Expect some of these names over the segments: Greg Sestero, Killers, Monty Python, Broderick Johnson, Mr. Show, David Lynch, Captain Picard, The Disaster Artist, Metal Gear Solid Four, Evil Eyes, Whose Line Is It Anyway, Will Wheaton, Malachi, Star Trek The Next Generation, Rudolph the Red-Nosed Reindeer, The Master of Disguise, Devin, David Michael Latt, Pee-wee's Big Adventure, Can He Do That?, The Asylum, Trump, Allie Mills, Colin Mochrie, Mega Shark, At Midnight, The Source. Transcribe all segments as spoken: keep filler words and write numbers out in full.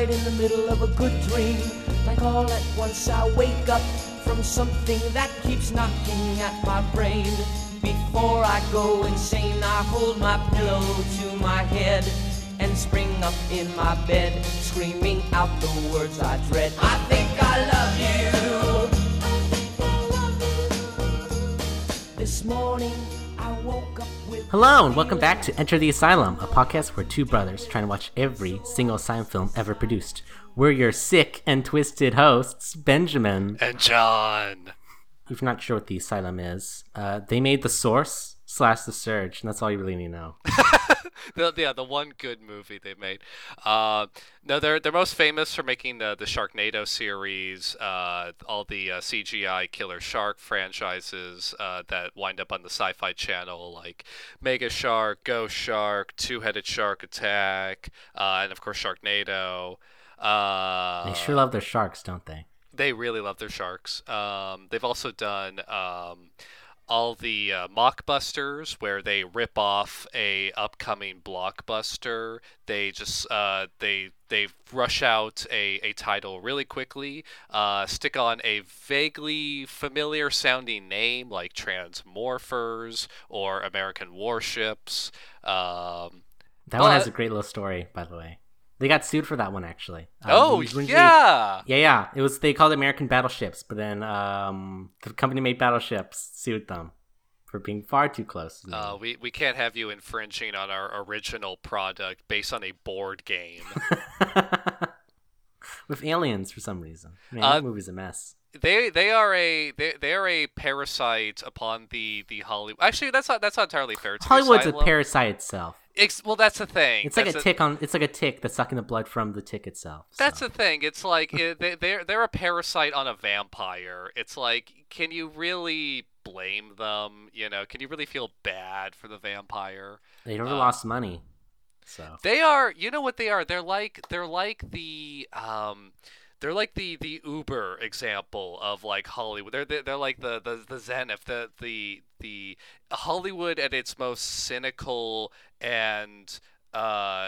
right in the middle of a good dream. Like all at once I wake up from something that keeps knocking at my brain. Before I go insane, I hold my pillow to my head and spring up in my bed, screaming out the words I dread. I think I love you. I think I love you. This morning I woke up with... Hello and welcome back to Enter the Asylum, a podcast where two brothers try to watch every single Asylum film ever produced. We're your sick and twisted hosts, Benjamin. And John. If you're not sure what The Asylum is, uh, they made The Source slash The Surge, and that's all you really need to know. the, yeah, the one good movie they made. Uh, no, they're they're most famous for making the, the Sharknado series, uh, all the uh, C G I Killer Shark franchises uh, that wind up on the Sci-Fi Channel, like Mega Shark, Ghost Shark, Two-Headed Shark Attack, uh, and of course Sharknado. Uh, they sure love their sharks, don't they? They really love their sharks. Um, they've also done um, all the uh, mockbusters where they rip off a upcoming blockbuster. They just uh, they they rush out a, a title really quickly, uh, stick on a vaguely familiar sounding name like Transmorphers or American Warships. Um, that but... one has a great little story, by the way. They got sued for that one, actually. Um, oh, yeah. They, yeah, yeah. It was, they called it American Battleships, but then um, the company made Battleships sued them for being far too close. Uh, we, we can't have you infringing on our original product based on a board game. With aliens, for some reason. Man, uh, that movie's a mess. They they are a they they are a parasite upon the the Hollywood. Actually, that's not that's not entirely fair. It's Hollywood's a parasite itself. It's, well, that's the thing. It's like that's a tick a, on. It's like a tick that's sucking the blood from the tick itself. So. That's the thing. It's like it, they they're they're a parasite on a vampire. It's like, can you really blame them? You know, can you really feel bad for the vampire? They never um, lost money. So they are. You know what they are? They're like they're like the um. They're like the, the Uber example of like Hollywood. They're they're, they're like the, the, the zenith, the, the the Hollywood at its most cynical and uh,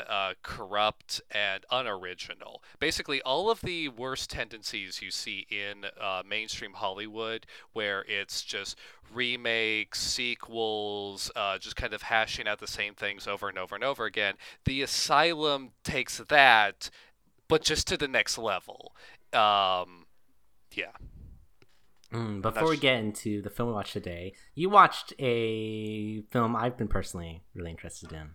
uh, corrupt and unoriginal. Basically, all of the worst tendencies you see in uh, mainstream Hollywood, where it's just remakes, sequels, uh, just kind of hashing out the same things over and over and over again. The Asylum takes that, but just to the next level. Um, yeah. Mm, before we get into the film we watched today, you watched a film I've been personally really interested in.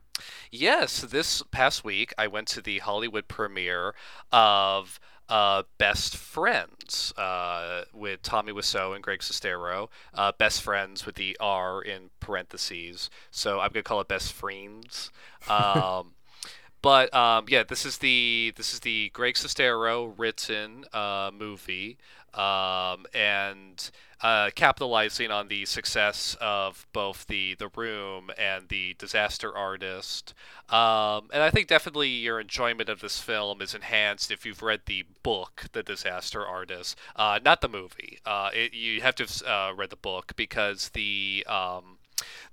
Yes, this past week I went to the Hollywood premiere of uh, Best Friends uh, with Tommy Wiseau and Greg Sestero. Uh, Best Friends with the R in parentheses. So I'm going to call it Best Friends. Um But um, yeah, this is the this is the Greg Sestero written uh, movie, um, and uh, capitalizing on the success of both the The Room and The Disaster Artist. Um, and I think definitely your enjoyment of this film is enhanced if you've read the book, The Disaster Artist, uh, not the movie. Uh, it, you have to have uh, read the book because the um,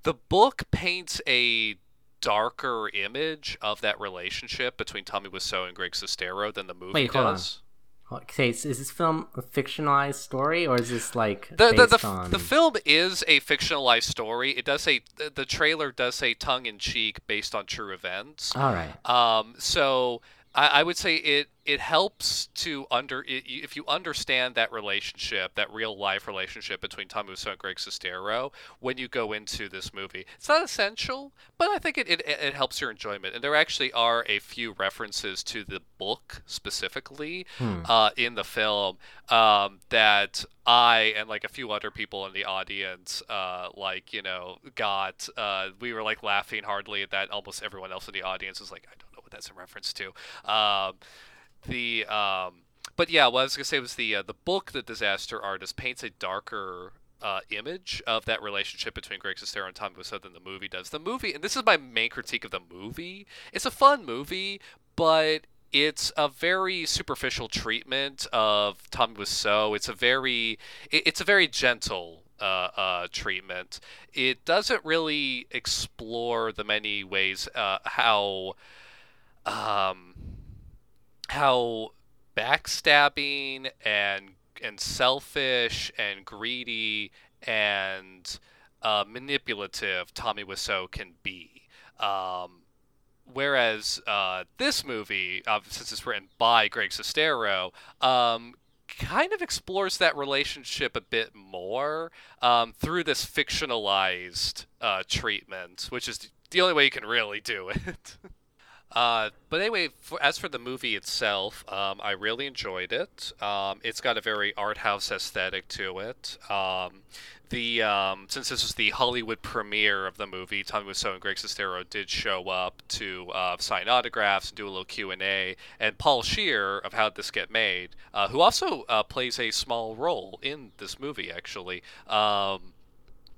the book paints a darker image of that relationship between Tommy Wiseau and Greg Sestero than the movie Wait, does. Hold on. Okay, so is this film a fictionalized story, or is this like the based the the, on... the film is a fictionalized story? It does say the trailer does say tongue in cheek, based on true events. All right. Um. So I, I would say it it helps to under it, if you understand that relationship, that real life relationship between Tommy Wiseau and Greg Sestero, when you go into this movie. It's not essential, but I think it, it it helps your enjoyment. And there actually are a few references to the book specifically hmm. uh, in the film um, that I and like a few other people in the audience, uh, like you know, got uh, we were like laughing hardly at that. Almost everyone else in the audience is like, I don't know what that's in reference to. Um, The um, but yeah, what I was gonna say was the uh, the book, The Disaster Artist, paints a darker uh, image of that relationship between Greg Sestero and Tommy Wiseau than the movie does. The movie, and this is my main critique of the movie, it's a fun movie, but it's a very superficial treatment of Tommy Wiseau. It's a very it, it's a very gentle Uh, uh, treatment. It doesn't really explore the many ways uh, how um. how backstabbing and and selfish and greedy and uh, manipulative Tommy Wiseau can be. Um, whereas uh, this movie, uh, since it's written by Greg Sestero, um, kind of explores that relationship a bit more um, through this fictionalized uh, treatment, which is the only way you can really do it. Uh, but anyway, for, as for the movie itself, um, I really enjoyed it. Um, it's got a very art house aesthetic to it. Um, the um, since this was the Hollywood premiere of the movie, Tommy Wiseau and Greg Sestero did show up to uh, sign autographs and do a little Q and A. And Paul Scheer of How'd This Get Made, uh, who also uh, plays a small role in this movie, actually. Um,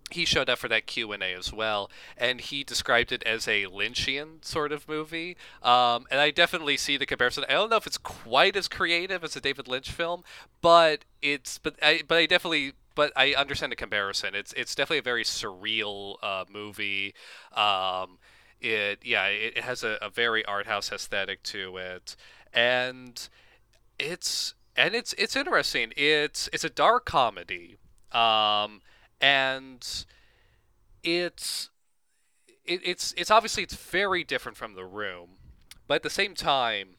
He showed up for that Q and A as well, and he described it as a Lynchian sort of movie. Um, and I definitely see the comparison. I don't know if it's quite as creative as a David Lynch film, but it's but I but I definitely but I understand the comparison. It's it's definitely a very surreal uh, movie. Um, it yeah, it, it has a, a very art house aesthetic to it, and it's and it's it's interesting. It's it's a dark comedy. Um, And it's it, it's it's obviously it's very different from The Room, but at the same time,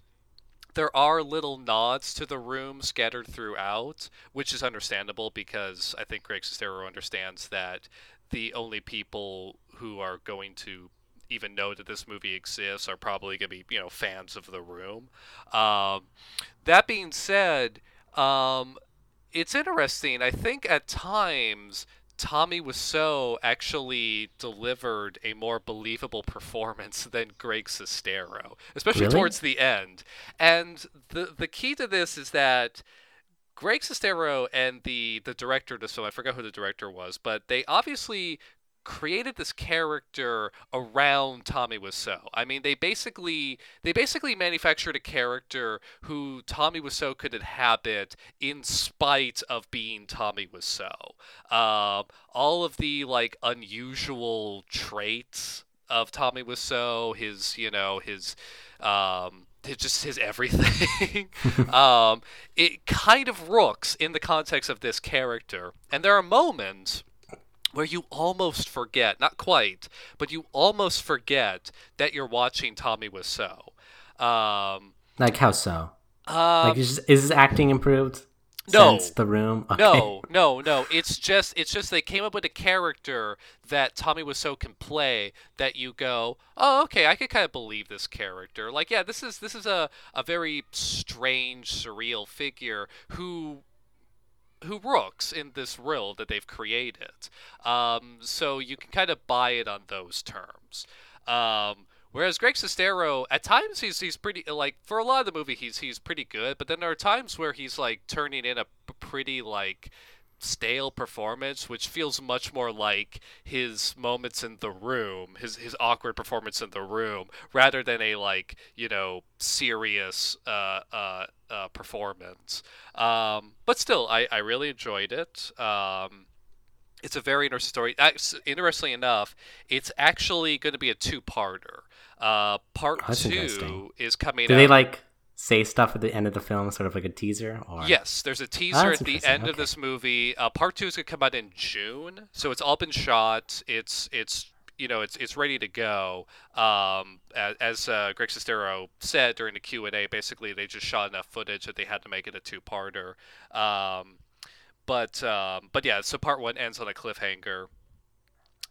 there are little nods to The Room scattered throughout, which is understandable because I think Greg Sestero understands that the only people who are going to even know that this movie exists are probably going to be, you know, fans of The Room. Um, that being said, um, it's interesting. I think at times Tommy Wiseau actually delivered a more believable performance than Greg Sestero, especially really? towards the end. And the the key to this is that Greg Sestero and the, the director of this film, I forgot who the director was, but they obviously created this character around Tommy Wiseau. I mean, they basically they basically manufactured a character who Tommy Wiseau could inhabit in spite of being Tommy Wiseau. Um, all of the like unusual traits of Tommy Wiseau, his you know his um, his just his everything. um, it kind of rooks in the context of this character, and there are moments where you almost forget, not quite, but you almost forget that you're watching Tommy Wiseau. Um, like how so? Um, like is, just, is his acting improved no, since The Room? Okay. No, no, no. It's just it's just they came up with a character that Tommy Wiseau can play that you go, oh, okay, I could kind of believe this character. Like, yeah, this is this is a, a very strange, surreal figure who... who rooks in this role that they've created. Um, so you can kind of buy it on those terms. Um, whereas Greg Sestero, at times he's he's pretty, like, for a lot of the movie he's he's pretty good, but then there are times where he's, like, turning in a pretty, like, stale performance, which feels much more like his moments in The Room, his his awkward performance in The Room, rather than a, like, you know, serious uh, uh, uh, performance. Um, but still, I, I really enjoyed it. Um, it's a very interesting story. Interestingly enough, it's actually going to be a two-parter. Uh, part That's two is coming out. Do they, like... say stuff at the end of the film, sort of like a teaser? Or... Yes, there's a teaser oh, at the end okay. of this movie. Uh, part two is going to come out in June, so it's all been shot. It's it's you know it's it's ready to go. Um, as, as uh, Greg Sestero said during the Q and A, basically they just shot enough footage that they had to make it a two-parter. Um, but um, but yeah, so part one ends on a cliffhanger.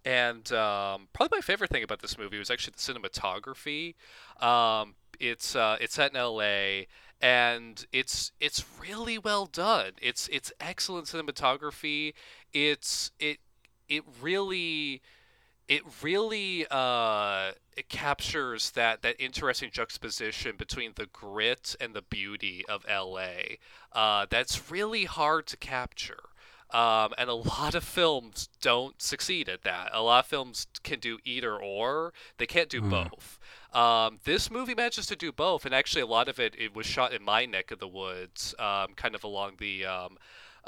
And um, probably my favorite thing about this movie was actually the cinematography. Um, It's uh, it's set in L A, and it's it's really well done. It's it's excellent cinematography. It's it it really it really uh, it captures that that interesting juxtaposition between the grit and the beauty of L A. Uh, that's really hard to capture. Um, and a lot of films don't succeed at that. A lot of films can do either or. They can't do mm. both. Um, this movie manages to do both, and actually a lot of it, it was shot in my neck of the woods, um, kind of along the um,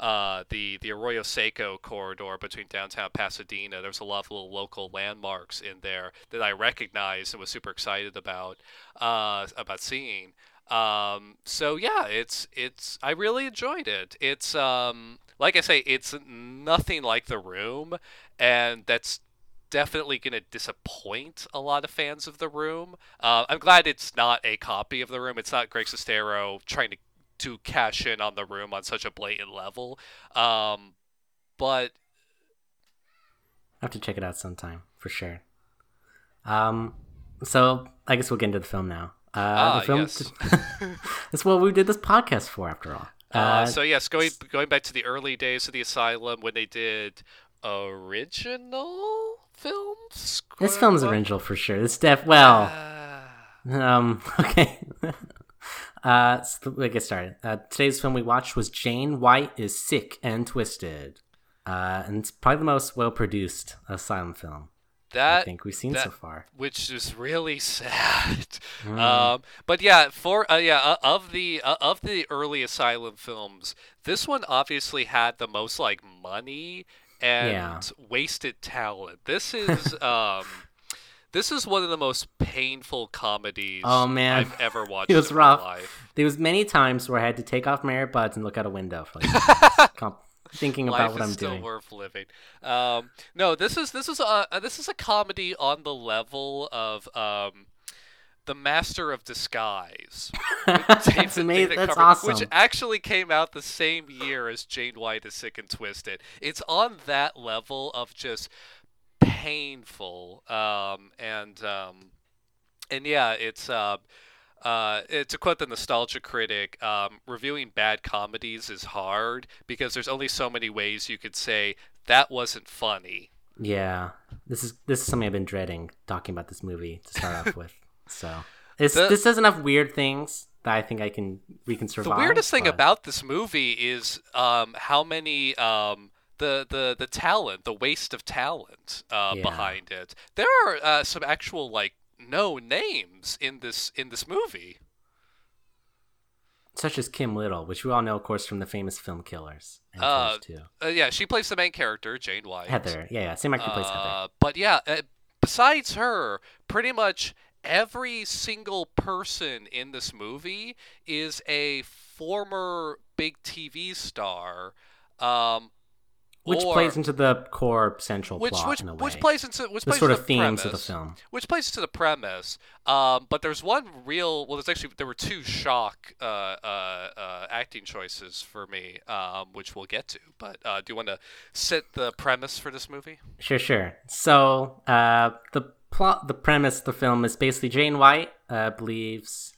uh, the the Arroyo Seco corridor between downtown Pasadena. There's a lot of little local landmarks in there that I recognized and was super excited about uh, about seeing. Um, so yeah, it's, it's, I really enjoyed it. It's, um, like I say, it's nothing like The Room, and that's definitely going to disappoint a lot of fans of The Room. Uh, I'm glad it's not a copy of The Room. It's not Greg Sestero trying to, to cash in on The Room on such a blatant level. Um, but I have to check it out sometime for sure. Um, so I guess we'll get into the film now. Uh, ah, the film, yes. That's what we did this podcast for, after all. Uh, uh, so yes, going going back to the early days of the Asylum when they did original films. This film's up? Original for sure. This def well. Uh... Um. Okay. uh, so let's get started. Uh, today's film we watched was Jane White is Sick and Twisted, uh, and it's probably the most well-produced Asylum film that I think we've seen that, so far, which is really sad. Mm. Um, but yeah, for uh, yeah uh, of the uh, of the early Asylum films, this one obviously had the most like money and yeah. wasted talent. This is um, this is one of the most painful comedies oh, man. I've ever watched. It was in rough. My life. There was many times where I had to take off my earbuds and look out a window for like comp- thinking about life what I'm doing. Life is still worth living. Um, no, this is this is a this is a comedy on the level of um, The Master of Disguise. That's David, amazing. David That's Carver, awesome. Which actually came out the same year as Jane White is Sick and Twisted. It's on that level of just painful, um, and um, and yeah, it's. Uh, Uh, to quote the Nostalgia Critic, um, reviewing bad comedies is hard because there's only so many ways you could say that wasn't funny. Yeah, this is this is something I've been dreading talking about this movie to start off with. So it's, the, this does enough weird things that I think I can we can survive. The weirdest but... thing about this movie is um, how many um, the, the the talent, the waste of talent uh, yeah. behind it. There are uh, some actual like. No names in this in this movie, such as Kim Little, which we all know, of course, from the famous film Killers. And uh, uh, yeah, she plays the main character, Jane White. Heather, yeah, yeah, same actor uh, plays Heather. But yeah, uh, besides her, pretty much every single person in this movie is a former big T V star. Um, Which or, plays into the core central which, plot which, in a way. Which plays into which the plays sort into of the themes premise, of the film. Which plays into the premise. Um, but there's one real. Well, there's actually there were two shock uh, uh, uh, acting choices for me, um, which we'll get to. But uh, do you want to set the premise for this movie? Sure, sure. So uh, the plot, the premise of the film is basically Jane White uh, believes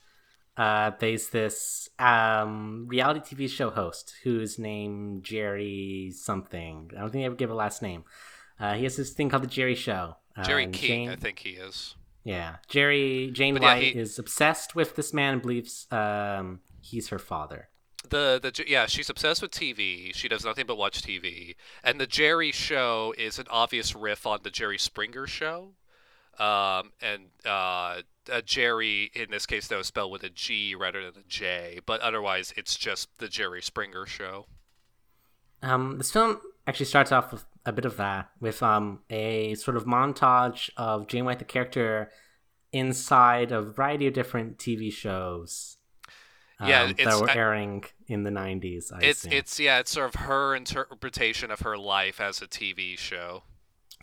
uh, there's this um, reality T V show host who's named Jerry something. I don't think they ever give a last name. Uh, he has this thing called the Jerry Show. Uh, Jerry King, Jane... I think he is. Yeah, Jerry Jane but White yeah, he... is obsessed with this man and believes um, he's her father. The the yeah, she's obsessed with T V. She does nothing but watch T V, and the Jerry Show is an obvious riff on the Jerry Springer Show. Um, and uh, uh, Jerry, in this case, though, is spelled with a G rather than a J. But otherwise, it's just the Jerry Springer Show. Um, this film actually starts off with a bit of that, with um, a sort of montage of Jane White, the character, inside a variety of different T V shows um, yeah, it's, that were airing I, in the nineties, I it's, it's Yeah, it's sort of her interpretation of her life as a T V show.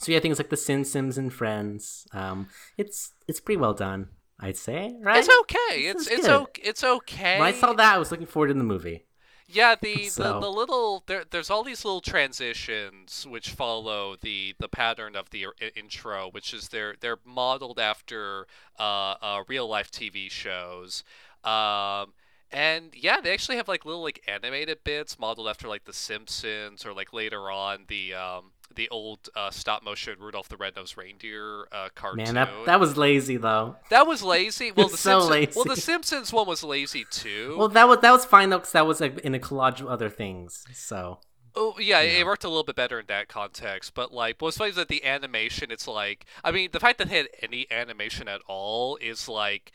So yeah, things like The Simpsons and Friends. Um, it's it's pretty well done, I'd say. Right? It's okay. It's it's o- it's okay. When I saw that, I was looking forward to the movie. Yeah, the, so. the, the little there, there's all these little transitions which follow the, the pattern of the intro, which is they're they're modeled after uh, uh, real life T V shows. Um, And yeah, they actually have like little like animated bits modeled after like The Simpsons or like later on the um, the old uh, stop motion Rudolph the Red-Nosed Reindeer uh, cartoon. Man, that, that was lazy though. That was lazy. Well, the so Simpsons, lazy. Well, the Simpsons one was lazy too. Well, that was that was fine though because that was like, in a collage of other things. So. Oh yeah, yeah, it worked a little bit better in that context. But like, what's funny is that the animation, it's like, I mean, the fact that they had any animation at all is like.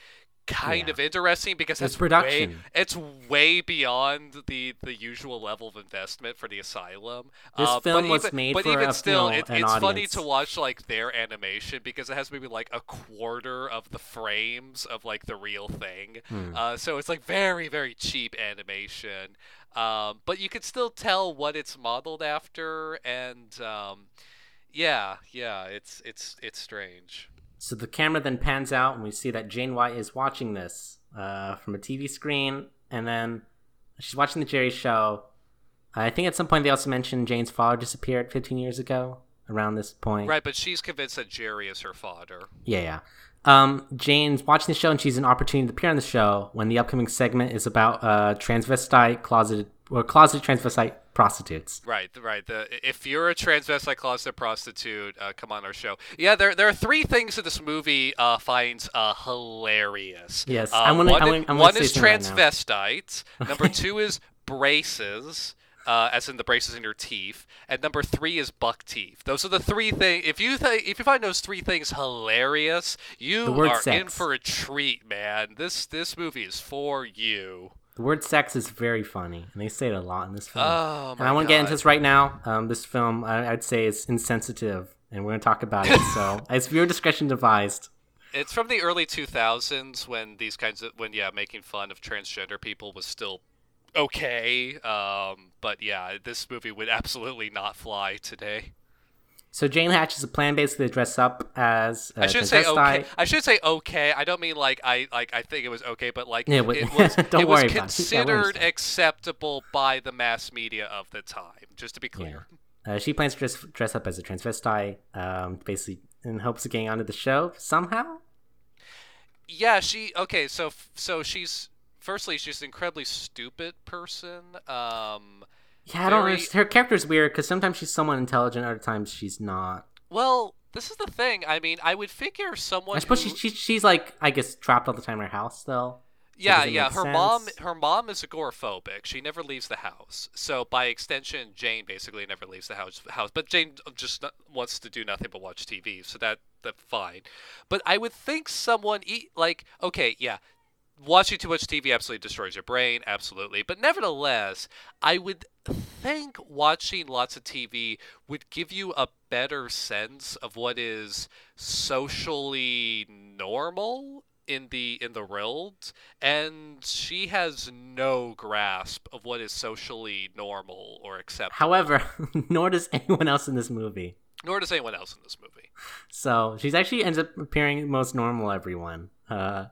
kind yeah. of interesting because it's, it's production. Way, it's way beyond the, the usual level of investment for The Asylum. This uh, film was even, made but for even a still, it, an It's audience. Funny to watch like their animation because it has maybe like a quarter of the frames of like the real thing. Hmm. Uh, so it's like very, very cheap animation. Um, but you can still tell what it's modeled after, and um, yeah, yeah, it's it's it's strange. So the camera then pans out, and we see that Jane White is watching this uh, from a T V screen, and then she's watching the Jerry Show. I think at some point they also mentioned Jane's father disappeared fifteen years ago, around this point. Right, but she's convinced that Jerry is her father. Yeah, yeah. Um, Jane's watching the show, and she's an opportunity to appear on the show when the upcoming segment is about uh, transvestite closeted or closeted transvestite prostitutes. Right, right. The, if you're a transvestite closeted prostitute, uh, come on our show. Yeah, there there are three things that this movie uh, finds uh, hilarious. Yes, uh, I want to. One, wanna, one is transvestites. Right, number two is braces. Uh, as in the braces in your teeth, and number three is buck teeth. Those are the three things. If you th- if you find those three things hilarious, you are sex. in for a treat, man. This this movie is for you. The word "sex" is very funny, and they say it a lot in this film. Oh, and my I want to get into this right now. Um, this film, I- I'd say, is insensitive, and we're going to talk about it. So, it's viewer discretion devised. It's from the early two thousands when these kinds of when yeah, making fun of transgender people was still. Okay, um, but yeah, this movie would absolutely not fly today. So Jane hatches a plan basically to dress up as. Uh, I should say okay. I should say okay. I don't mean like I like I think it was okay, but like yeah, but, it was don't it worry was considered it. Yeah, acceptable by the mass media of the time. Just to be clear, yeah. uh, she plans to dress dress up as a transvestite, um, basically in hopes of getting onto the show somehow. Yeah, she okay. So so she's. Firstly, she's an incredibly stupid person. Um, yeah, I don't very... Her character's weird because sometimes she's somewhat intelligent, other times she's not. Well, this is the thing. I mean, I would figure someone. I suppose who... she, she, she's like, I guess, trapped all the time in her house, though. Yeah, yeah. Her sense. mom, her mom is agoraphobic. She never leaves the house. So by extension, Jane basically never leaves the house. House, but Jane just not, wants to do nothing but watch T V. So that that's fine. But I would think someone eat like okay, yeah. Watching too much T V absolutely destroys your brain, absolutely. But nevertheless, I would think watching lots of T V would give you a better sense of what is socially normal in the in the world. And she has no grasp of what is socially normal or acceptable. However, nor does anyone else in this movie. Nor does anyone else in this movie. So she's actually ends up appearing most normal everyone. Uh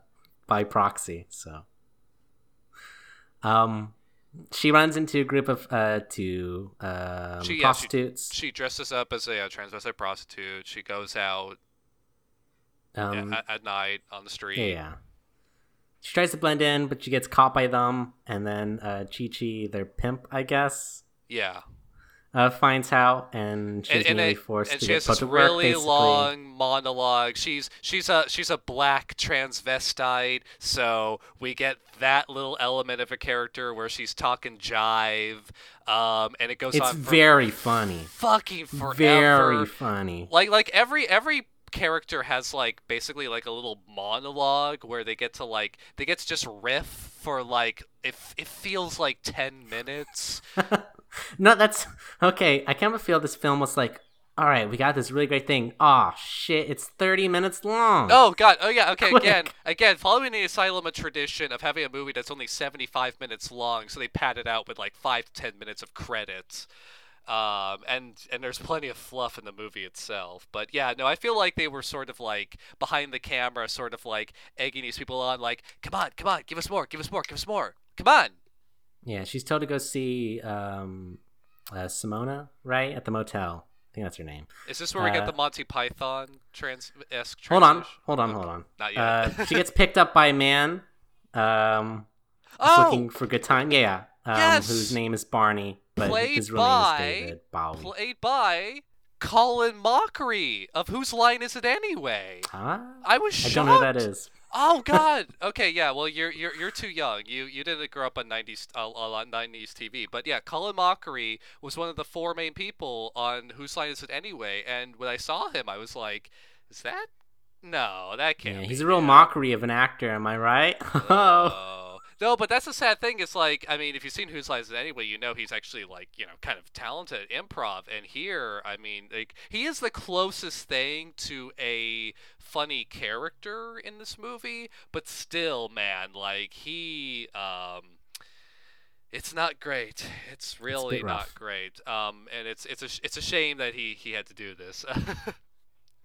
by proxy, so um she runs into a group of uh two um she, prostitutes yeah, she, she dresses up as a uh, transvestite prostitute. She goes out um at, at night on the street. Yeah, yeah she tries to blend in, but she gets caught by them, and then uh Chi-Chi, their pimp, I guess, yeah Uh, finds out, and she's and, really forced and to get put to work. And she has this really work, long monologue. She's she's a she's a black transvestite, so we get that little element of a character where she's talking jive, um, and it goes it's on. It's very funny, fucking forever. Very funny. Like like every every. character has like basically like a little monologue where they get to like they get to just riff for like it, it feels like ten minutes. No, that's okay. I kind of feel this film was like, all right, we got this really great thing. Oh shit, it's thirty minutes long. Oh god. Oh yeah. Okay. Quick. Again, again, following the Asylum, a tradition of having a movie that's only seventy-five minutes long, so they pad it out with like five to ten minutes of credits. Um, and, and there's plenty of fluff in the movie itself. But yeah, no, I feel like they were sort of like behind the camera, sort of like egging these people on, like, come on, come on, give us more, give us more, give us more. Come on. Yeah, she's told to go see um, uh, Simona, right? At the motel. I think that's her name. Is this where uh, we get the Monty Python trans-esque transition? Hold on, hold on, hold on. Not yet. uh, she gets picked up by a man um, oh! looking for a good time. Yeah, yeah. Um, yes! Whose name is Barney. But played by played by Colin Mochrie of Whose Line Is It Anyway? Huh? I was shocked. I don't know who that is. Oh God. Okay, yeah. Well, you're you're you're too young. You you didn't grow up on nineties uh, on nineties T V. But yeah, Colin Mochrie was one of the four main people on Whose Line Is It Anyway? And when I saw him, I was like, is that No, that can't. Yeah, he's be a real bad. Mockery of an actor. Am I right? Oh, no, but that's the sad thing. It's like, I mean, if you've seen Whose Line Is It Anyway, you know he's actually like, you know, kind of talented at improv. And here, I mean, like he is the closest thing to a funny character in this movie. But still, man, like he, um, it's not great. It's really it's not great. Um, and it's it's a it's a shame that he he had to do this.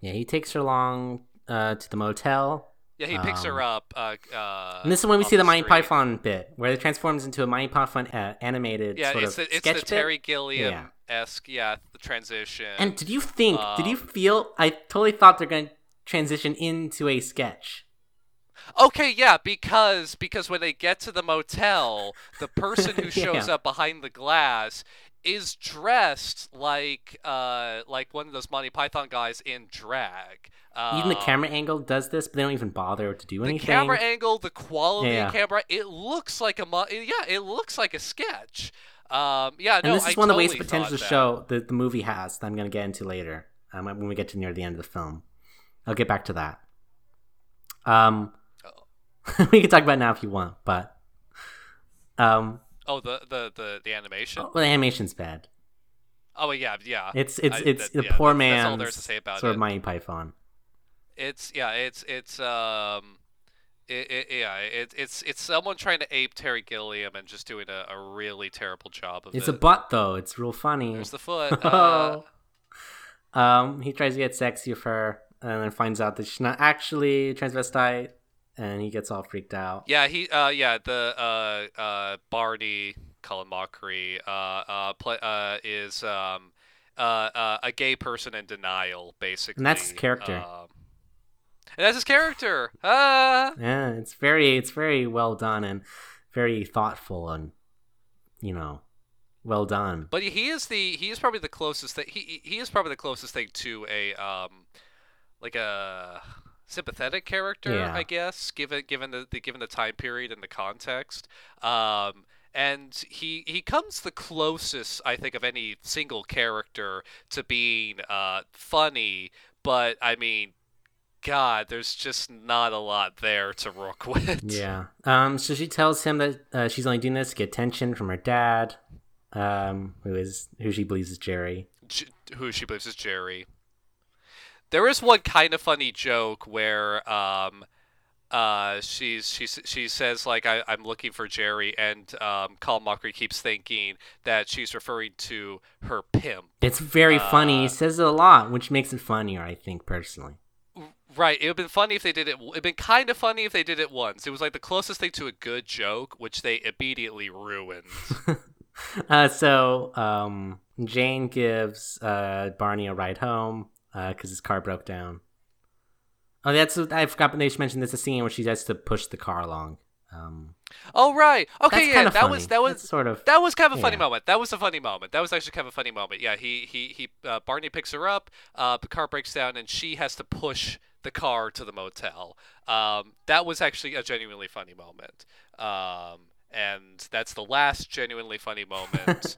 Yeah, he takes her along uh, to the motel. Yeah, he picks um, her up. Uh, uh, and this is when we see the, the Monty Python bit, where it transforms into a Monty Python uh, animated yeah, sort of the, sketch bit. Yeah, it's the Terry Gilliam-esque yeah. yeah, the transition. And did you think, um, did you feel, I totally thought they're going to transition into a sketch. Okay, yeah, because because when they get to the motel, the person who yeah. shows up behind the glass is dressed like uh like one of those Monty Python guys in drag. Um, even the camera angle does this, but they don't even bother to do anything. The camera angle, the quality yeah. of the camera, it looks like a mo- yeah, it looks like a sketch. Um, yeah, no, and this is I one totally of the ways potential the show that the movie has that I'm going to get into later um, when we get to near the end of the film. I'll get back to that. Um, we can talk about it now if you want, but um. Oh, the, the, the, the animation? Oh, well, the animation's bad. Oh, yeah, yeah. It's it's I, it's that, the yeah, poor that's, man's that's all there's to say about sort it. Of Monty Python. It's, yeah, it's, it's um, it, it, yeah, it, it's it's someone trying to ape Terry Gilliam and just doing a, a really terrible job of it's it. It's a butt, though. It's real funny. There's the foot. Uh... um, he tries to get sexy with her and then finds out that she's not actually transvestite. And he gets all freaked out. Yeah, he. Uh, yeah, the uh, uh, Barney, Colin Mochrie, uh, uh, play, uh, is um, uh, uh, a gay person in denial, basically. And that's his character. Um, and that's his character. Ah! Yeah, it's very, it's very well done and very thoughtful and, you know, well done. But he is the he is probably the closest thing. He he is probably the closest thing to a um, like a. sympathetic character, yeah. I guess, given given the, the given the time period and the context, um, and he he comes the closest, I think, of any single character to being uh, funny. But I mean, God, there's just not a lot there to work with. Yeah. Um. So she tells him that uh, she's only doing this to get attention from her dad, um, who is who she believes is Jerry. G- who she believes is Jerry. There is one kind of funny joke where um, uh, she's, she's, she says, like, I, I'm looking for Jerry, and um, Colin Mochrie keeps thinking that she's referring to her pimp. It's very uh, funny. He says it a lot, which makes it funnier, I think, personally. Right. It would have been funny if they did it. It would have been kind of funny if they did it once. It was, like, the closest thing to a good joke, which they immediately ruined. uh, so um, Jane gives uh, Barney a ride home. Because uh, his car broke down. Oh, that's I forgot. But they should mention there's a scene where she has to push the car along. Um, oh right, okay, yeah, that funny. was that was that's sort of that was kind of a yeah. funny moment. That was a funny moment. That was actually kind of a funny moment. Yeah, he he he. Uh, Barney picks her up. Uh, the car breaks down, and she has to push the car to the motel. Um, that was actually a genuinely funny moment. Um, and that's the last genuinely funny moment.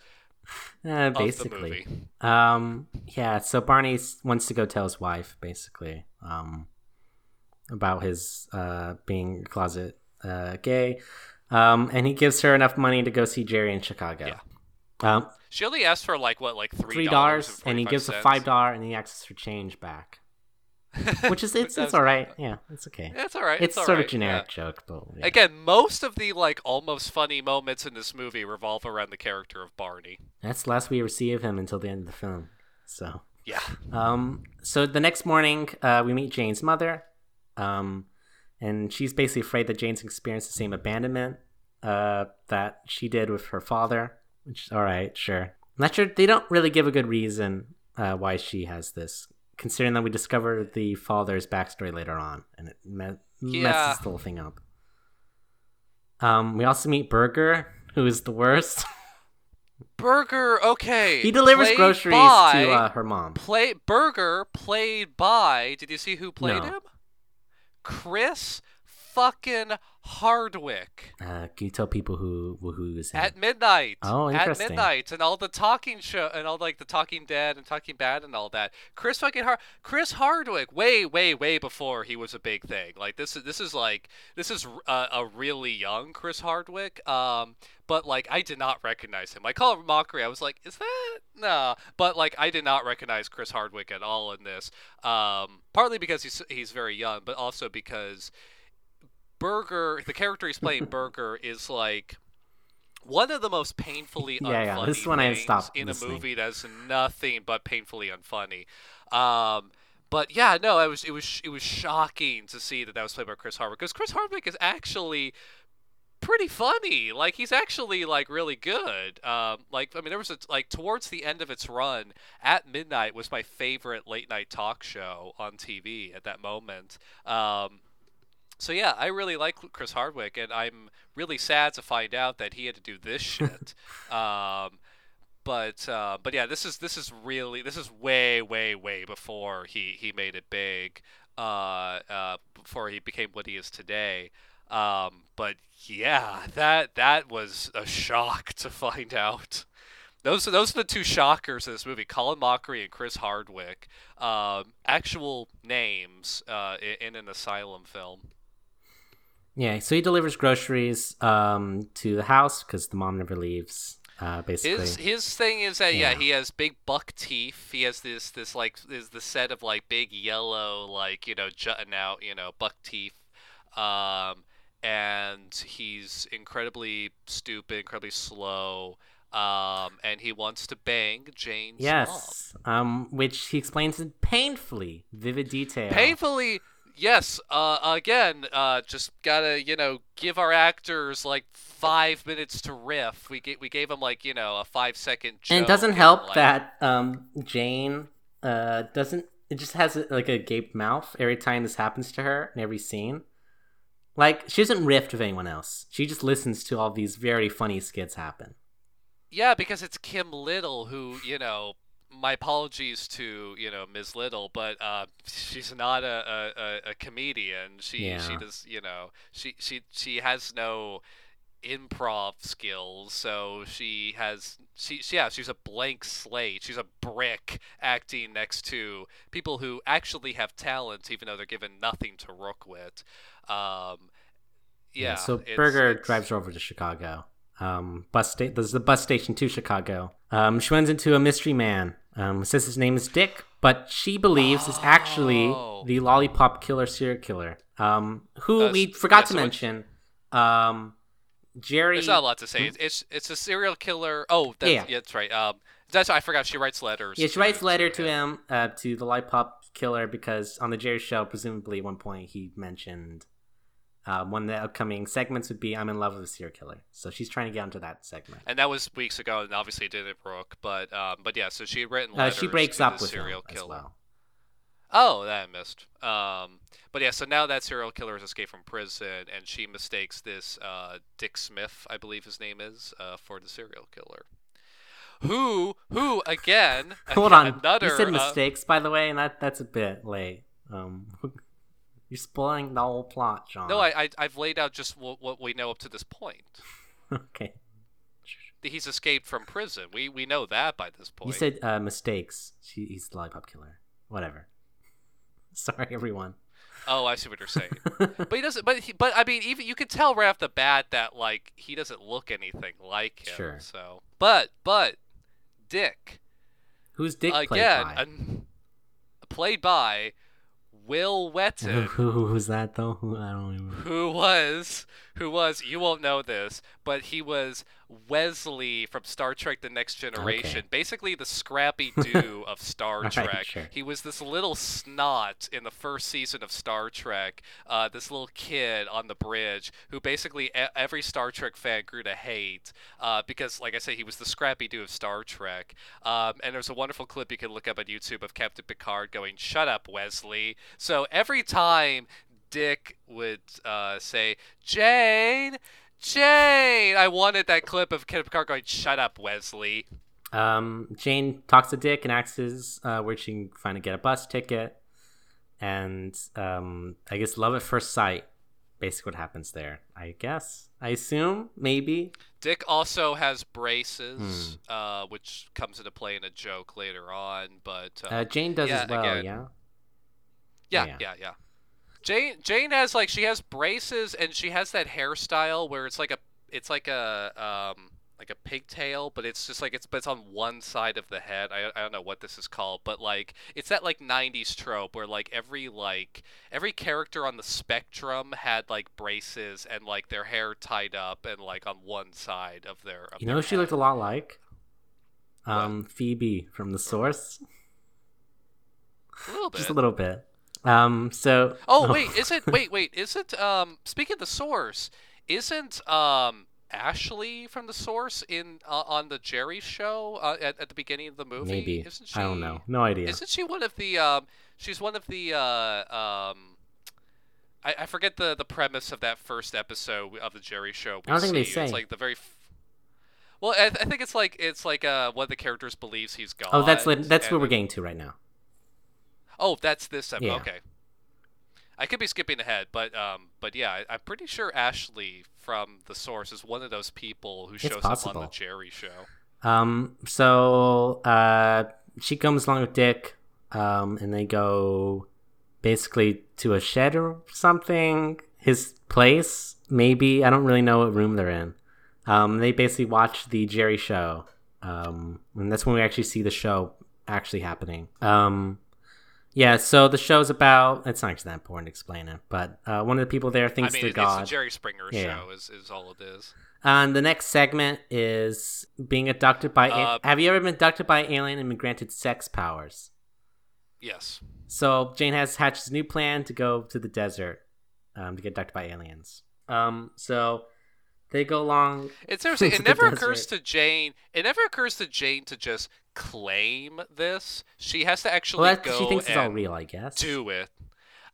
Uh, basically, um, yeah. So Barney wants to go tell his wife, basically, um, about his uh, being closet uh, gay, um, and he gives her enough money to go see Jerry in Chicago. Yeah. Um, she only asked for like what, like three dollars, and he gives a five dollar, and he asks for change back, which is it's it's all right. Yeah, it's okay. Yeah, it's all right. It's, it's all sort right. of generic yeah. joke, but yeah. Again, most of the like almost funny moments in this movie revolve around the character of Barney. That's the last we ever see of him until the end of the film. So yeah. Um. So the next morning, uh, we meet Jane's mother, um, and she's basically afraid that Jane's experienced the same abandonment, uh, that she did with her father. Which is all right, sure. I'm not sure. They don't really give a good reason, uh, why she has this. Considering that we discover the father's backstory later on, and it me- yeah. messes the whole thing up. Um, we also meet Burger, who is the worst. Burger, okay. He delivers played groceries by, to uh, her mom. Play Burger, played by. Did you see who played no. him? Chris fucking Hardwick. Uh, can you tell people who who is at midnight? Oh, interesting. At Midnight and all the talking show and all like the Talking Dead and Talking Bad and all that. Chris fucking Hard Chris Hardwick, way way way before he was a big thing. Like this is this is like this is a, a really young Chris Hardwick. Um, but like I did not recognize him. I called Mochrie. I was like, is that no? But like I did not recognize Chris Hardwick at all in this. Um, partly because he's he's very young, but also because Burger, the character he's playing, Burger, is like one of the most painfully unfunny yeah, yeah. This is when I stopped in listening. A movie that's nothing but painfully unfunny. Um, but yeah, no, it was it was it was shocking to see that that was played by Chris Hardwick, because Chris Hardwick is actually pretty funny. Like he's actually like really good. Um, like I mean, there was a, like towards the end of its run, At Midnight was my favorite late night talk show on T V at that moment. Um, So yeah, I really like Chris Hardwick, and I'm really sad to find out that he had to do this shit. um, but uh, but yeah, this is this is really this is way way way before he, he made it big, uh, uh, before he became what he is today. Um, but yeah, that that was a shock to find out. Those those are the two shockers in this movie: Colin Mochrie and Chris Hardwick, um, actual names uh, in, in an Asylum film. Yeah, so he delivers groceries um, to the house because the mom never leaves. Uh, basically, his his thing is that yeah. yeah, he has big buck teeth. He has this this like is the set of like big yellow like you know jutting out you know buck teeth, um, and he's incredibly stupid, incredibly slow, um, and he wants to bang Jane's yes, mom. Um, which he explains in painfully vivid detail. Painfully. Yes, uh, again, uh, just gotta, you know, give our actors, like, five minutes to riff. We get, we gave them, like, you know, a five-second joke. And it doesn't help like that um, Jane uh, doesn't... It just has, like, a gaped mouth every time this happens to her in every scene. Like, she doesn't riff with anyone else. She just listens to all these very funny skits happen. Yeah, because it's Kim Little who, you know... My apologies to, you know, Miz Little, but uh, she's not a, a, a comedian. She yeah. she does, you know, she, she she has no improv skills. So she has, she yeah, she's a blank slate. She's a brick acting next to people who actually have talent, even though they're given nothing to work with. Um, yeah, yeah. So it's, Burger it's... drives her over to Chicago. Um, bus sta- there's the bus station to Chicago. Um, she runs into a mystery man. Um, says his name is Dick, but she believes oh. is actually the lollipop killer serial killer. Um, who uh, we forgot yeah, to so mention. Um, Jerry. There's not a lot to say. It's it's, it's a serial killer. Oh, that's, yeah. yeah, that's right. Um, that's I forgot. She writes letters. Yeah, she writes letter to yeah. him uh, to the lollipop killer because on the Jerry Show, presumably at one point he mentioned. Uh, one of the upcoming segments would be I'm in love with a serial killer. So she's trying to get onto that segment. And that was weeks ago, and obviously it didn't work. But um, but yeah, so she had written letters uh, she breaks up with serial killer. As well. Oh, that I missed. Um, but yeah, so now that serial killer has escaped from prison, and she mistakes this uh, Dick Smith, I believe his name is, uh, for the serial killer. Who, who again, Hold again, on. Another, you said mistakes, uh, by the way, and that that's a bit late. Um You're spoiling the whole plot, John. No, I, I, I've laid out just w- what we know up to this point. Okay. He's escaped from prison. We we know that by this point. You said uh, mistakes. She, he's the lollipop killer. Whatever. Sorry, everyone. Oh, I see what you're saying. But he doesn't. But he, but I mean, even you could tell right off the bat that like he doesn't look anything like him. Sure. So, but but Dick. Who's Dick again, played by? Again, played by. Will Wheaton. Who, who who's that though? Who I don't even. Who was? Who was? You won't know this, but he was Wesley from Star Trek: The Next Generation. Okay. Basically, the Scrappy-Doo of Star Trek. Right, sure. He was this little snot in the first season of Star Trek. Uh, this little kid on the bridge who basically every Star Trek fan grew to hate uh, because, like I said, he was the Scrappy-Doo of Star Trek. Um, and there's a wonderful clip you can look up on YouTube of Captain Picard going, "Shut up, Wesley." So every time Dick would uh, say, Jane, Jane, I wanted that clip of Captain Picard going, shut up, Wesley. Um, Jane talks to Dick and asks uh, where she can finally get a bus ticket. And um, I guess love at first sight basically what happens there, I guess. I assume, maybe. Dick also has braces, hmm. uh, which comes into play in a joke later on. But uh, uh, Jane does yeah, as well, again, yeah? Yeah, yeah, yeah, yeah. Jane Jane has, like, she has braces, and she has that hairstyle where it's like a, it's like a, um, like a pigtail, but it's just like it's, but it's on one side of the head. I I don't know what this is called, but like it's that like nineties trope where like every like every character on the spectrum had like braces and like their hair tied up and like on one side of their. Of you know, their she head. Looked a lot like um, Phoebe from The Source. A little bit. Just a little bit. Um. So. Oh, oh. wait! Is it? Wait, wait! Is it? Um. Speaking of The Source, isn't um. Ashley from The Source in uh, on the Jerry Show uh, at at the beginning of the movie? Maybe. Isn't she, I don't know. No idea. Isn't she one of the? Um, she's one of the. Uh, um, I, I forget the, the premise of that first episode of the Jerry Show. I don't see. think they say. It's like the very. F- well, I, I think it's like it's like uh, one of the characters believes he's gone. Oh, that's that's where we're getting to right now. Oh, that's this episode. Yeah. Okay. I could be skipping ahead, but um, but yeah, I, I'm pretty sure Ashley from The Source is one of those people who shows up on the Jerry Show. Um, so uh, she comes along with Dick, um, and they go basically to a shed or something, his place, maybe. I don't really know what room they're in. Um, they basically watch the Jerry Show, um, and that's when we actually see the show actually happening. Um. Yeah, so the show's about... It's not actually that important to explain it, but uh, one of the people there thinks I mean, they're it's God. It's the Jerry Springer yeah. show is, is all it is. And the next segment is being abducted by... Uh, a- Have you ever been abducted by an alien and been granted sex powers? Yes. So Jane has hatched a new plan to go to the desert um, to get abducted by aliens. Um, so... They go along. It's interesting. It never occurs to Jane. It never occurs to Jane to just claim this. She has to actually well, go. She thinks and it's all real, I guess. Do it.